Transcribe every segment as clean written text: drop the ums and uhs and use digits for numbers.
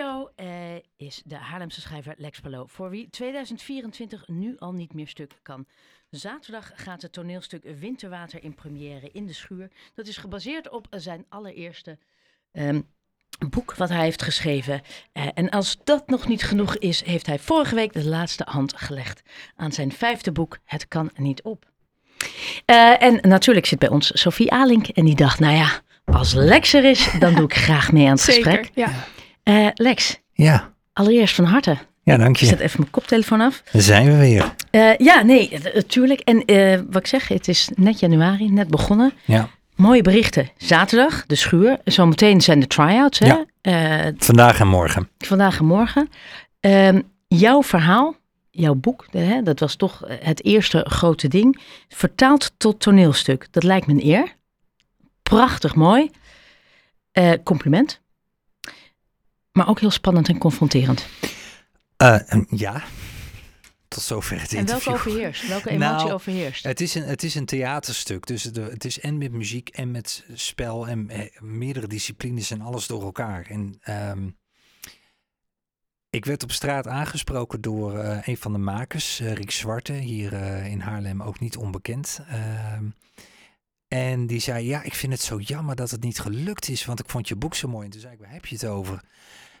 studio is de Haarlemse schrijver Lex Paleaux, voor wie 2024 nu al niet meer stuk kan. Zaterdag gaat het toneelstuk Winterwater in première in de Schuur. Dat is gebaseerd op zijn allereerste boek wat hij heeft geschreven. En als dat nog niet genoeg is, heeft hij vorige week de laatste hand gelegd aan zijn 5e boek Het Kan Niet Op. En natuurlijk zit bij ons Sophie Alink en die dacht, nou ja, als Lex er is, dan doe ik graag mee aan het Zeker, gesprek. Ja. Lex, ja. Allereerst van harte. Ja, dank je. Ik zet even mijn koptelefoon af. Daar zijn we weer. Natuurlijk. En wat ik zeg, het is net januari, net begonnen. Ja. Mooie berichten. Zaterdag, de Schuur. Zometeen zijn de try-outs. Hè? Ja. Vandaag en morgen. Vandaag en morgen. Jouw verhaal, jouw boek, hè, dat was toch het eerste grote ding. Vertaald tot toneelstuk. Dat lijkt me een eer. Prachtig mooi. Compliment. Maar ook heel spannend en confronterend. Ja. Tot zover het interview. En welke overheerst? Welke emotie overheerst? Het is een theaterstuk. Dus het is en met muziek en met spel en meerdere disciplines en alles door elkaar. En ik werd op straat aangesproken door een van de makers, Rik Zwarte, hier in Haarlem, ook niet onbekend. En die zei, ja, ik vind het zo jammer dat het niet gelukt is, want ik vond je boek zo mooi. En toen zei ik, waar heb je het over?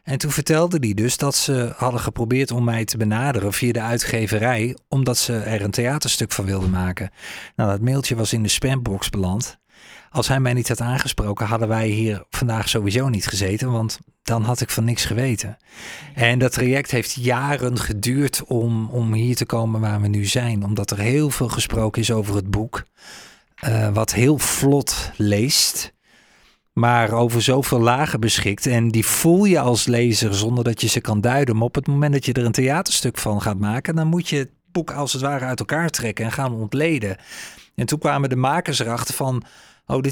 En toen vertelde hij dus dat ze hadden geprobeerd om mij te benaderen via de uitgeverij, omdat ze er een theaterstuk van wilden maken. Nou, dat mailtje was in de spambox beland. Als hij mij niet had aangesproken, hadden wij hier vandaag sowieso niet gezeten, want dan had ik van niks geweten. En dat traject heeft jaren geduurd om hier te komen waar we nu zijn, omdat er heel veel gesproken is over het boek, wat heel vlot leest, maar over zoveel lagen beschikt. En die voel je als lezer zonder dat je ze kan duiden. Maar op het moment dat je er een theaterstuk van gaat maken, dan moet je het boek als het ware uit elkaar trekken en gaan ontleden. En toen kwamen de makers erachter van, oh,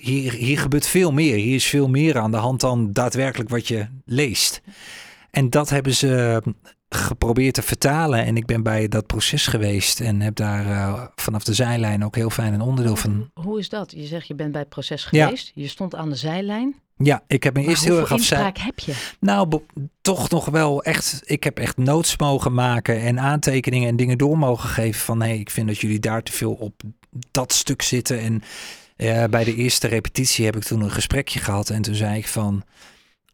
hier gebeurt veel meer. Hier is veel meer aan de hand dan daadwerkelijk wat je leest. En dat hebben ze geprobeerd te vertalen. En ik ben bij dat proces geweest en heb daar vanaf de zijlijn ook heel fijn een onderdeel van. Hoe is dat? Je zegt je bent bij het proces geweest. Ja. Je stond aan de zijlijn. Ja, ik heb me eerst heel erg afzij. Hoeveel inspraak heb je? Nou, toch nog wel echt. Ik heb echt notes mogen maken en aantekeningen en dingen door mogen geven van, hey, ik vind dat jullie daar te veel op dat stuk zitten. En bij de eerste repetitie heb ik toen een gesprekje gehad en toen zei ik van,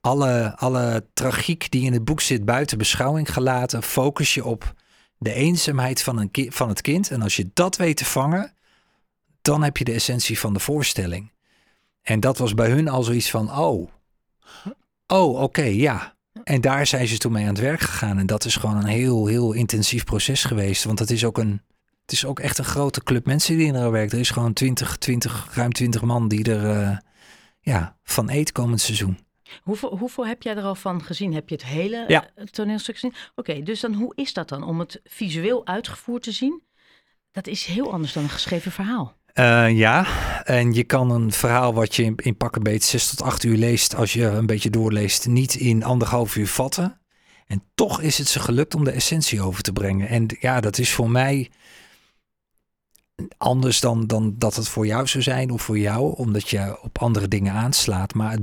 Alle tragiek die in het boek zit buiten beschouwing gelaten, focus je op de eenzaamheid van het kind. En als je dat weet te vangen, dan heb je de essentie van de voorstelling. En dat was bij hun al zoiets van, oké, ja. En daar zijn ze toen mee aan het werk gegaan. En dat is gewoon een heel, heel intensief proces geweest. Want dat is ook het is ook echt een grote club mensen die er werken. Er is gewoon ruim 20 man die er van eet komend seizoen. Hoeveel heb jij er al van gezien? Heb je het hele toneelstuk gezien? Oké, dus dan hoe is dat dan om het visueel uitgevoerd te zien? Dat is heel anders dan een geschreven verhaal. Ja, en je kan een verhaal wat je in pak een beetje 6 tot 8 uur leest, als je een beetje doorleest, niet in 1,5 uur vatten. En toch is het ze gelukt om de essentie over te brengen. En ja, dat is voor mij anders dan dat het voor jou zou zijn of voor jou, omdat je op andere dingen aanslaat. Maar het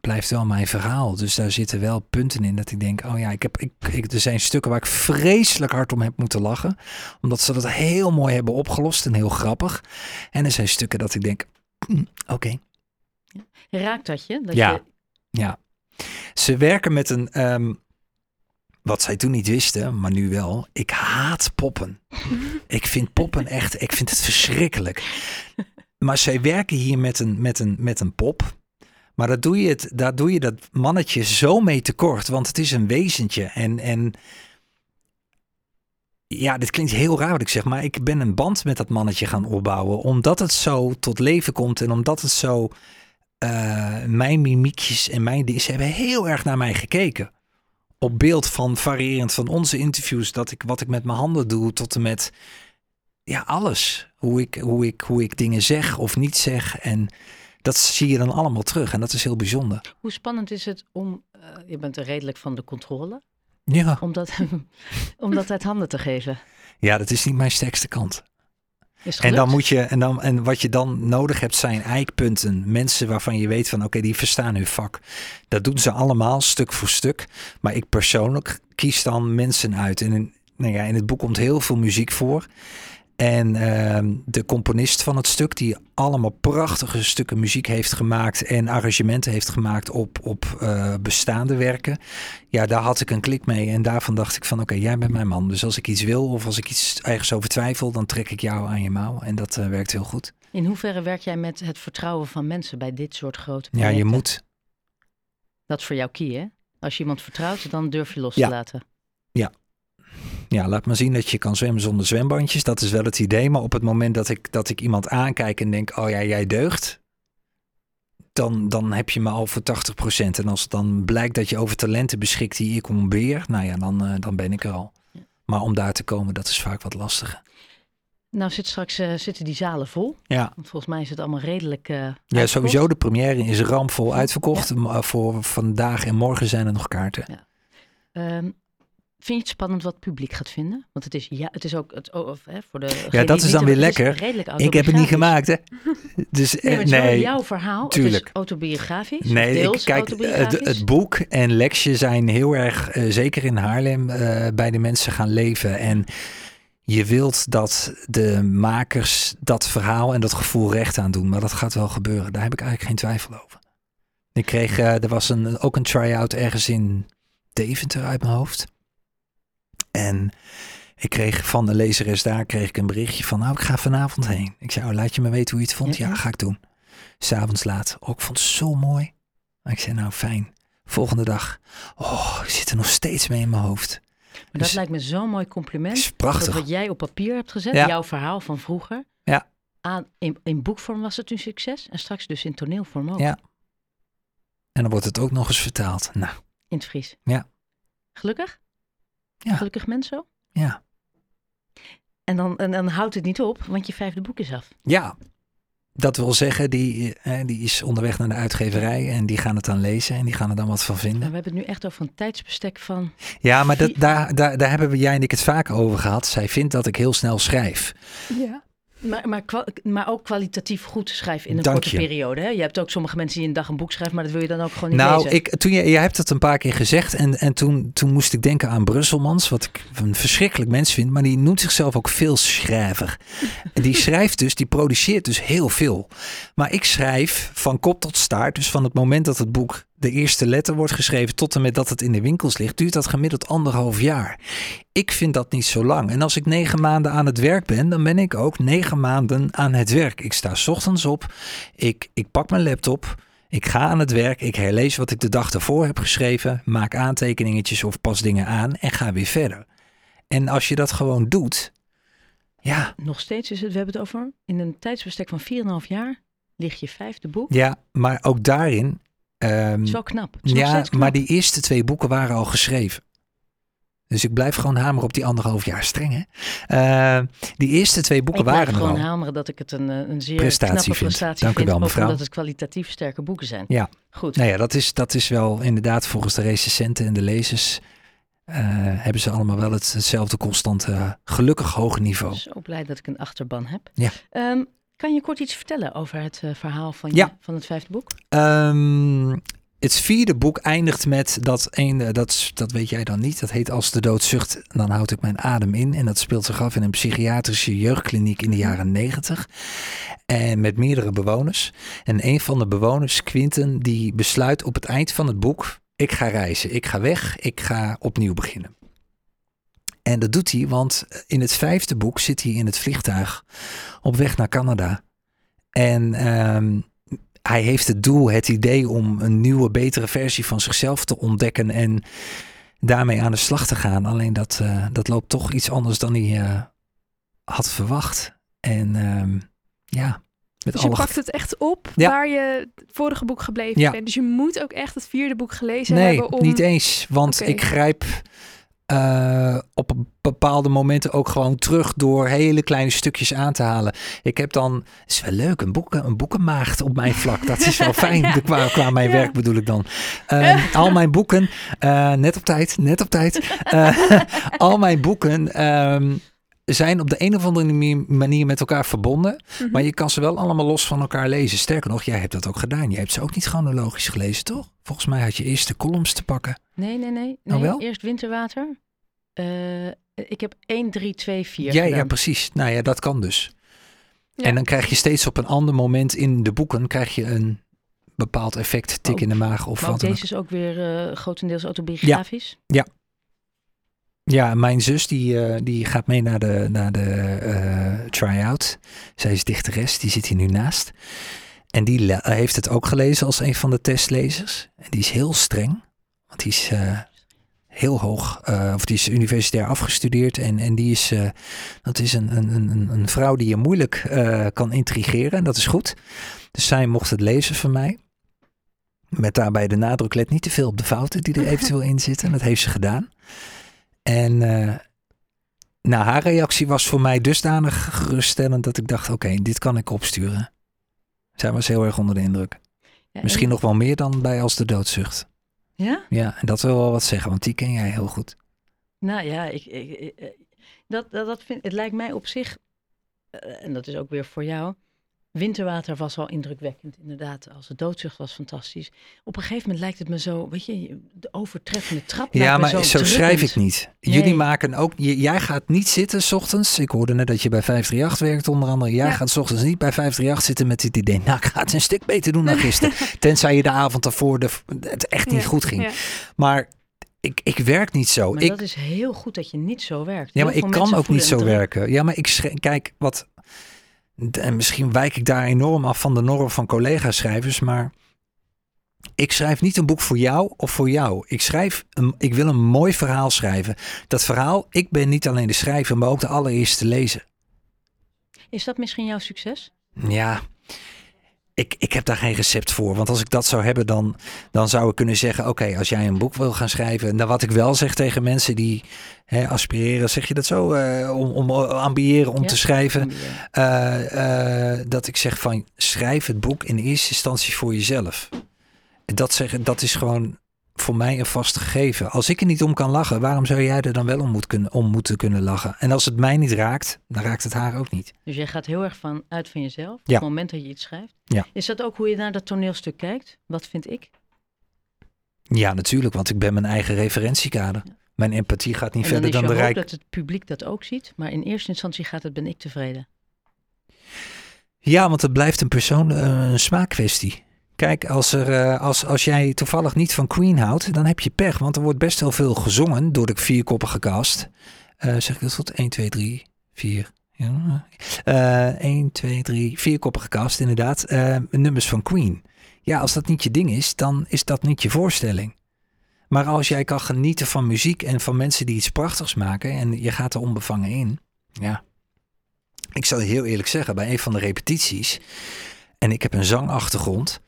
blijft wel mijn verhaal. Dus daar zitten wel punten in dat ik denk, er zijn stukken waar ik vreselijk hard om heb moeten lachen, omdat ze dat heel mooi hebben opgelost en heel grappig. En er zijn stukken dat ik denk, oké. Raakt dat je? Ja. Ze werken met een wat zij toen niet wisten, maar nu wel. Ik haat poppen. Ik vind poppen echt, ik vind het verschrikkelijk. Maar zij werken hier met een pop. Maar daar doe je dat mannetje zo mee tekort. Want het is een wezentje. En ja, dit klinkt heel raar wat ik zeg. Maar ik ben een band met dat mannetje gaan opbouwen. Omdat het zo tot leven komt. En omdat het zo mijn mimiekjes en ze hebben heel erg naar mij gekeken. Op beeld van variërend van onze interviews, wat ik met mijn handen doe, tot en met alles. Hoe ik dingen zeg of niet zeg. En dat zie je dan allemaal terug. En dat is heel bijzonder. Hoe spannend is het om, je bent er redelijk van de controle. Ja. Om dat uit handen te geven. Ja, dat is niet mijn sterkste kant. En wat je dan nodig hebt zijn eikpunten. Mensen waarvan je weet van oké, die verstaan hun vak. Dat doen ze allemaal stuk voor stuk. Maar ik persoonlijk kies dan mensen uit. En in het boek komt heel veel muziek voor. En de componist van het stuk, die allemaal prachtige stukken muziek heeft gemaakt en arrangementen heeft gemaakt op bestaande werken. Ja, daar had ik een klik mee en daarvan dacht ik van oké, jij bent mijn man. Dus als ik iets wil of als ik iets ergens over twijfel, dan trek ik jou aan je mouw. En dat werkt heel goed. In hoeverre werk jij met het vertrouwen van mensen bij dit soort grote projecten? Ja, je moet. Dat is voor jou key, hè? Als je iemand vertrouwt, dan durf je los te laten. Ja. Ja, laat maar zien dat je kan zwemmen zonder zwembandjes. Dat is wel het idee. Maar op het moment dat ik iemand aankijk en denk, oh ja, jij deugt. Dan heb je me al voor 80%. En als het dan blijkt dat je over talenten beschikt die ik ontbeer, dan ben ik er al. Ja. Maar om daar te komen, dat is vaak wat lastiger. Nou, zitten die zalen vol. Ja. Want volgens mij is het allemaal redelijk uitverkocht. Sowieso. De première is ramvol uitverkocht. Ja. Voor vandaag en morgen zijn er nog kaarten. Ja. Vind je het spannend wat het publiek gaat vinden? Want het is, het is ook het voor de. Ja, dat is dan weer lekker. Ik heb het niet gemaakt, hè? Dus nee, jouw verhaal. Tuurlijk. Het is autobiografisch. Nee, het boek en Lexje zijn heel erg, zeker in Haarlem, bij de mensen gaan leven. En je wilt dat de makers dat verhaal en dat gevoel recht aan doen, maar dat gaat wel gebeuren. Daar heb ik eigenlijk geen twijfel over. Ik kreeg, er was ook een try-out ergens in Deventer uit mijn hoofd. En ik kreeg van de lezeres daar een berichtje van, nou, ik ga vanavond heen. Ik zei, laat je me weten hoe je het vond. Ja, ga ik doen. 'S avonds laat. Oh, ik vond het zo mooi. En ik zei, nou, fijn. Volgende dag. Oh, ik zit er nog steeds mee in mijn hoofd. Maar dus, dat lijkt me zo'n mooi compliment. Het is prachtig. Wat jij op papier hebt gezet, jouw verhaal van vroeger. Ja. In boekvorm was het een succes. En straks dus in toneelvorm ook. Ja. En dan wordt het ook nog eens vertaald. Nou. In het Fries. Ja. Gelukkig? Ja. Gelukkig mens zo. Ja. En dan houdt het niet op, want je 5e boek is af. Ja, dat wil zeggen, die is onderweg naar de uitgeverij en die gaan het dan lezen en die gaan er dan wat van vinden. Maar we hebben het nu echt over een tijdsbestek van... Ja, maar daar hebben jij en ik het vaak over gehad. Zij vindt dat ik heel snel schrijf. Ja. Maar ook kwalitatief goed schrijven in een korte periode. Hè? Je hebt ook sommige mensen die een dag een boek schrijven, maar dat wil je dan ook gewoon niet lezen. Jij hebt dat een paar keer gezegd en toen moest ik denken aan Brusselmans, wat ik een verschrikkelijk mens vind, maar die noemt zichzelf ook veelschrijver. Die schrijft dus, die produceert dus heel veel. Maar ik schrijf van kop tot staart, dus van het moment dat het boek de eerste letter wordt geschreven tot en met dat het in de winkels ligt, duurt dat gemiddeld anderhalf jaar. Ik vind dat niet zo lang. En als ik 9 maanden aan het werk ben, dan ben ik ook 9 maanden aan het werk. Ik sta 's ochtends op, ik pak mijn laptop, ik ga aan het werk, ik herlees wat ik de dag daarvoor heb geschreven, maak aantekeningetjes of pas dingen aan en ga weer verder. En als je dat gewoon doet, ja. Nog steeds is het, we hebben het over, in een tijdsbestek van 4,5 jaar ligt je 5e boek. Ja, maar ook daarin... Zo knap. Ja, maar die eerste 2 boeken waren al geschreven. Dus ik blijf gewoon hameren op die 1,5 jaar streng, hè? Die eerste 2 boeken waren er al. Ik blijf gewoon hameren dat ik het een zeer knappe prestatie vind. Dank u wel, mevrouw. Omdat het kwalitatief sterke boeken zijn. Ja. Goed. Nou ja, dat is wel inderdaad volgens de recensenten en de lezers... hebben ze allemaal wel hetzelfde constante, gelukkig hoog niveau. Zo blij dat ik een achterban heb. Ja. Kan je kort iets vertellen over het verhaal van het 5e boek? Het 4e boek eindigt met dat weet jij dan niet. Dat heet Als de dood zucht, dan houd ik mijn adem in. En dat speelt zich af in een psychiatrische jeugdkliniek in de jaren 90. En met meerdere bewoners. En een van de bewoners, Quinten, die besluit op het eind van het boek... ik ga reizen, ik ga weg, ik ga opnieuw beginnen. En dat doet hij, want in het 5e boek zit hij in het vliegtuig op weg naar Canada. En hij heeft het doel, het idee om een nieuwe, betere versie van zichzelf te ontdekken en daarmee aan de slag te gaan. Alleen dat loopt toch iets anders dan hij had verwacht. En dus je pakt het echt op waar je het vorige boek gebleven bent. Dus je moet ook echt het 4e boek gelezen hebben. Nee, niet eens, want ik grijp... op bepaalde momenten ook gewoon terug door hele kleine stukjes aan te halen. Ik heb dan, het is wel leuk, een boekenmaagd op mijn vlak. Dat is wel fijn, qua mijn werk bedoel ik dan. Al mijn boeken, net op tijd. Al mijn boeken zijn op de een of andere manier met elkaar verbonden. Mm-hmm. Maar je kan ze wel allemaal los van elkaar lezen. Sterker nog, jij hebt dat ook gedaan. Je hebt ze ook niet chronologisch gelezen, toch? Volgens mij had je eerst de columns te pakken. Nee. Nou, wel? Eerst Winterwater. Ik heb 1, 3, 2, 4 gedaan. Ja, precies. Nou ja, dat kan dus. Ja. En dan krijg je steeds op een ander moment in de boeken... krijg je een bepaald effect, tik in de maag of maar wat dan ook. Deze is ook weer grotendeels autobiografisch. Ja. Ja, mijn zus die gaat mee naar de try-out. Zij is dichteres, die zit hier nu naast. En die heeft het ook gelezen als een van de testlezers. En die is heel streng, want die is heel hoog. Of die is universitair afgestudeerd. En die is, dat is een vrouw die je moeilijk kan intrigeren. En dat is goed. Dus zij mocht het lezen van mij. Met daarbij de nadruk, let niet te veel op de fouten die er eventueel in zitten. En dat heeft ze gedaan. En haar reactie was voor mij dusdanig geruststellend dat ik dacht, oké, dit kan ik opsturen. Zij was heel erg onder de indruk. Ja, misschien nog wel meer dan bij Als de dood zucht. Ja? Ja, en dat wil wel wat zeggen, want die ken jij heel goed. Nou ja, het lijkt mij op zich, en dat is ook weer voor jou, Winterwater was al indrukwekkend, inderdaad. Als de doodzucht was fantastisch. Op een gegeven moment lijkt het me zo, weet je, de overtreffende trap. Ja, maar zo schrijf ik niet. Nee. Jullie maken ook, jij gaat niet zitten 's ochtends. Ik hoorde net dat je bij 538 werkt, onder andere. Jij gaat 's ochtends niet bij 538 zitten met het idee, nou, ik ga het een stuk beter doen dan gisteren. Tenzij je de avond daarvoor het echt niet goed ging. Ja. Maar ik werk niet zo. Maar dat is heel goed dat je niet zo werkt. Ja, maar ik kan ook niet zo werken. Ja, maar en misschien wijk ik daar enorm af van de norm van collega-schrijvers, maar ik schrijf niet een boek voor jou of voor jou. Ik wil een mooi verhaal schrijven. Dat verhaal, ik ben niet alleen de schrijver, maar ook de allereerste lezer. Is dat misschien jouw succes? Ja, ik heb daar geen recept voor. Want als ik dat zou hebben, dan zou ik kunnen zeggen, oké, als jij een boek wil gaan schrijven. En dan wat ik wel zeg tegen mensen die aspireren, zeg je dat zo? Ambiëren om te schrijven. Dat ik zeg van, schrijf het boek in eerste instantie voor jezelf. Dat is gewoon voor mij een vast gegeven. Als ik er niet om kan lachen, waarom zou jij er dan wel om moeten kunnen lachen? En als het mij niet raakt, dan raakt het haar ook niet. Dus jij gaat heel erg uit van jezelf, op het moment dat je iets schrijft. Ja. Is dat ook hoe je naar dat toneelstuk kijkt? Wat vind ik? Ja, natuurlijk, want ik ben mijn eigen referentiekader. Ja. Mijn empathie gaat niet verder dan de rijk. Ik hoop dat het publiek dat ook ziet, maar in eerste instantie gaat het, ben ik tevreden. Ja, want het blijft een smaakkwestie. Kijk, als jij toevallig niet van Queen houdt, dan heb je pech. Want er wordt best wel veel gezongen door de vierkoppige cast. Zeg ik dat goed? 1, 2, 3, 4. Ja. 1, 2, 3, vierkoppige cast, inderdaad. Nummers van Queen. Ja, als dat niet je ding is, dan is dat niet je voorstelling. Maar als jij kan genieten van muziek en van mensen die iets prachtigs maken en je gaat er onbevangen in. Ja. Ik zal je heel eerlijk zeggen, bij een van de repetities, en ik heb een zangachtergrond.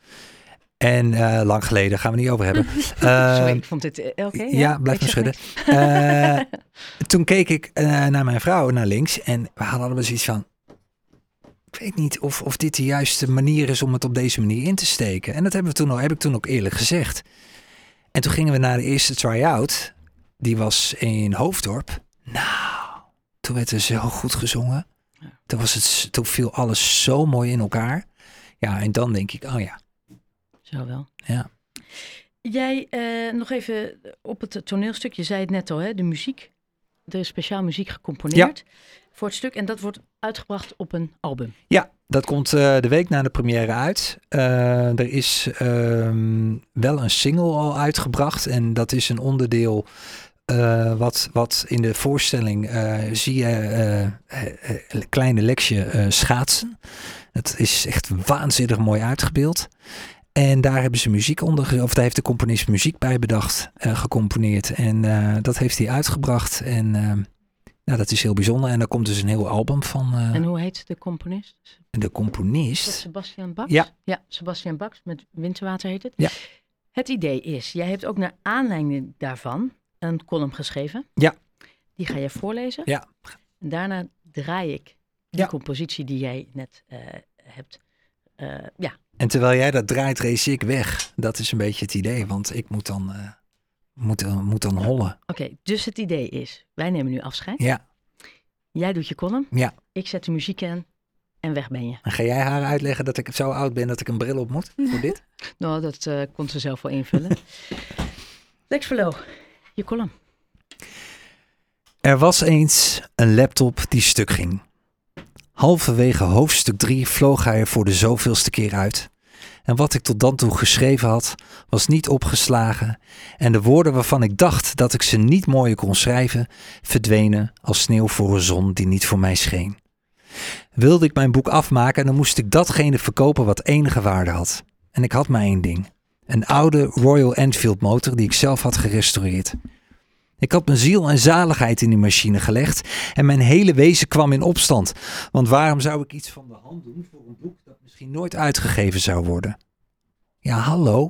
En lang geleden, gaan we niet over hebben. Sorry, ik vond dit... Okay, ja, blijf me schudden. Toen keek ik naar mijn vrouw, naar links. En we hadden allemaal zoiets van... Ik weet niet of dit de juiste manier is om het op deze manier in te steken. En dat heb ik toen ook eerlijk gezegd. En toen gingen we naar de eerste try-out. Die was in Hoofddorp. Nou, toen werd er zo goed gezongen. Toen viel alles zo mooi in elkaar. Ja, en dan denk ik, oh ja. Zo wel. Ja. Jij, nog even op het toneelstuk. Je zei het net al, hè, de muziek. Er is speciaal muziek gecomponeerd voor het stuk. En dat wordt uitgebracht op een album. Ja, dat komt de week na de première uit. Er is wel een single al uitgebracht. En dat is een onderdeel... Wat in de voorstelling zie je kleine Lexje schaatsen. Het is echt waanzinnig mooi uitgebeeld. En daar hebben ze muziek onder, of daar heeft de componist muziek bij bedacht, gecomponeerd. En dat heeft hij uitgebracht. En dat is heel bijzonder. En daar komt dus een heel album van. En hoe heet de componist? De componist? Sebastiaan Bax? Ja, Sebastiaan Bax, met Winterwater heet het. Ja. Het idee is, jij hebt ook naar aanleiding daarvan een column geschreven. Ja. Die ga je voorlezen. Ja. En daarna draai ik die compositie die jij net hebt. En terwijl jij dat draait, race ik weg. Dat is een beetje het idee, want ik moet dan, moet dan hollen. Oké, dus het idee is, wij nemen nu afscheid. Ja. Jij doet je column. Ja. Ik zet de muziek in. En weg ben je. En ga jij haar uitleggen dat ik zo oud ben dat ik een bril op moet voor dit? Nou, dat kon ze zelf wel invullen. Lex Paleaux, je column. Er was eens een laptop die stuk ging. Halverwege hoofdstuk 3 vloog hij er voor de zoveelste keer uit. En wat ik tot dan toe geschreven had, was niet opgeslagen. En de woorden waarvan ik dacht dat ik ze niet mooier kon schrijven, verdwenen als sneeuw voor een zon die niet voor mij scheen. Wilde ik mijn boek afmaken, dan moest ik datgene verkopen wat enige waarde had. En ik had maar één ding. Een oude Royal Enfield motor die ik zelf had gerestaureerd. Ik had mijn ziel en zaligheid in die machine gelegd en mijn hele wezen kwam in opstand. Want waarom zou ik iets van de hand doen voor een boek dat misschien nooit uitgegeven zou worden? Ja, hallo.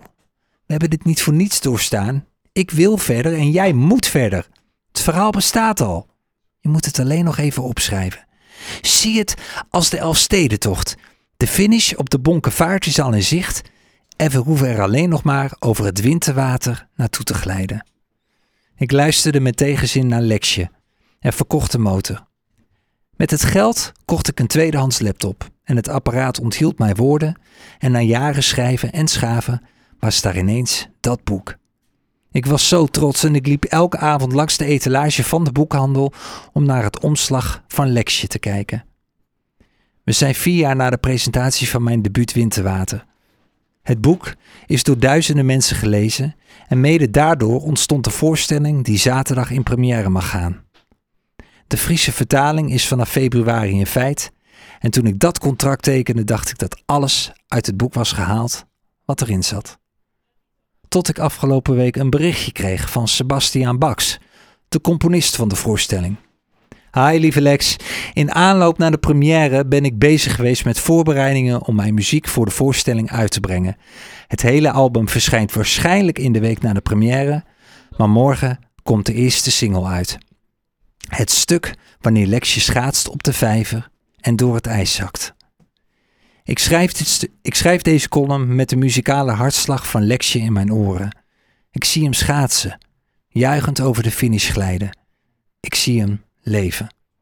We hebben dit niet voor niets doorstaan. Ik wil verder en jij moet verder. Het verhaal bestaat al. Je moet het alleen nog even opschrijven. Zie het als de Elfstedentocht. De finish op de Bonkenvaart is al in zicht en we hoeven er alleen nog maar over het winterwater naartoe te glijden. Ik luisterde met tegenzin naar Lexje en verkocht de motor. Met het geld kocht ik een tweedehands laptop en het apparaat onthield mijn woorden en na jaren schrijven en schaven was daar ineens dat boek. Ik was zo trots en ik liep elke avond langs de etalage van de boekhandel om naar het omslag van Lexje te kijken. We zijn 4 jaar na de presentatie van mijn debuut Winterwater. Het boek is door duizenden mensen gelezen en mede daardoor ontstond de voorstelling die zaterdag in première mag gaan. De Friese vertaling is vanaf februari in feit en toen ik dat contract tekende dacht ik dat alles uit het boek was gehaald wat erin zat. Tot ik afgelopen week een berichtje kreeg van Sebastiaan Bax, de componist van de voorstelling. Hi lieve Lex, in aanloop naar de première ben ik bezig geweest met voorbereidingen om mijn muziek voor de voorstelling uit te brengen. Het hele album verschijnt waarschijnlijk in de week na de première, maar morgen komt de eerste single uit. Het stuk wanneer Lexje schaatst op de vijver en door het ijs zakt. Ik schrijf deze column met de muzikale hartslag van Lexje in mijn oren. Ik zie hem schaatsen, juichend over de finish glijden. Ik zie hem leven.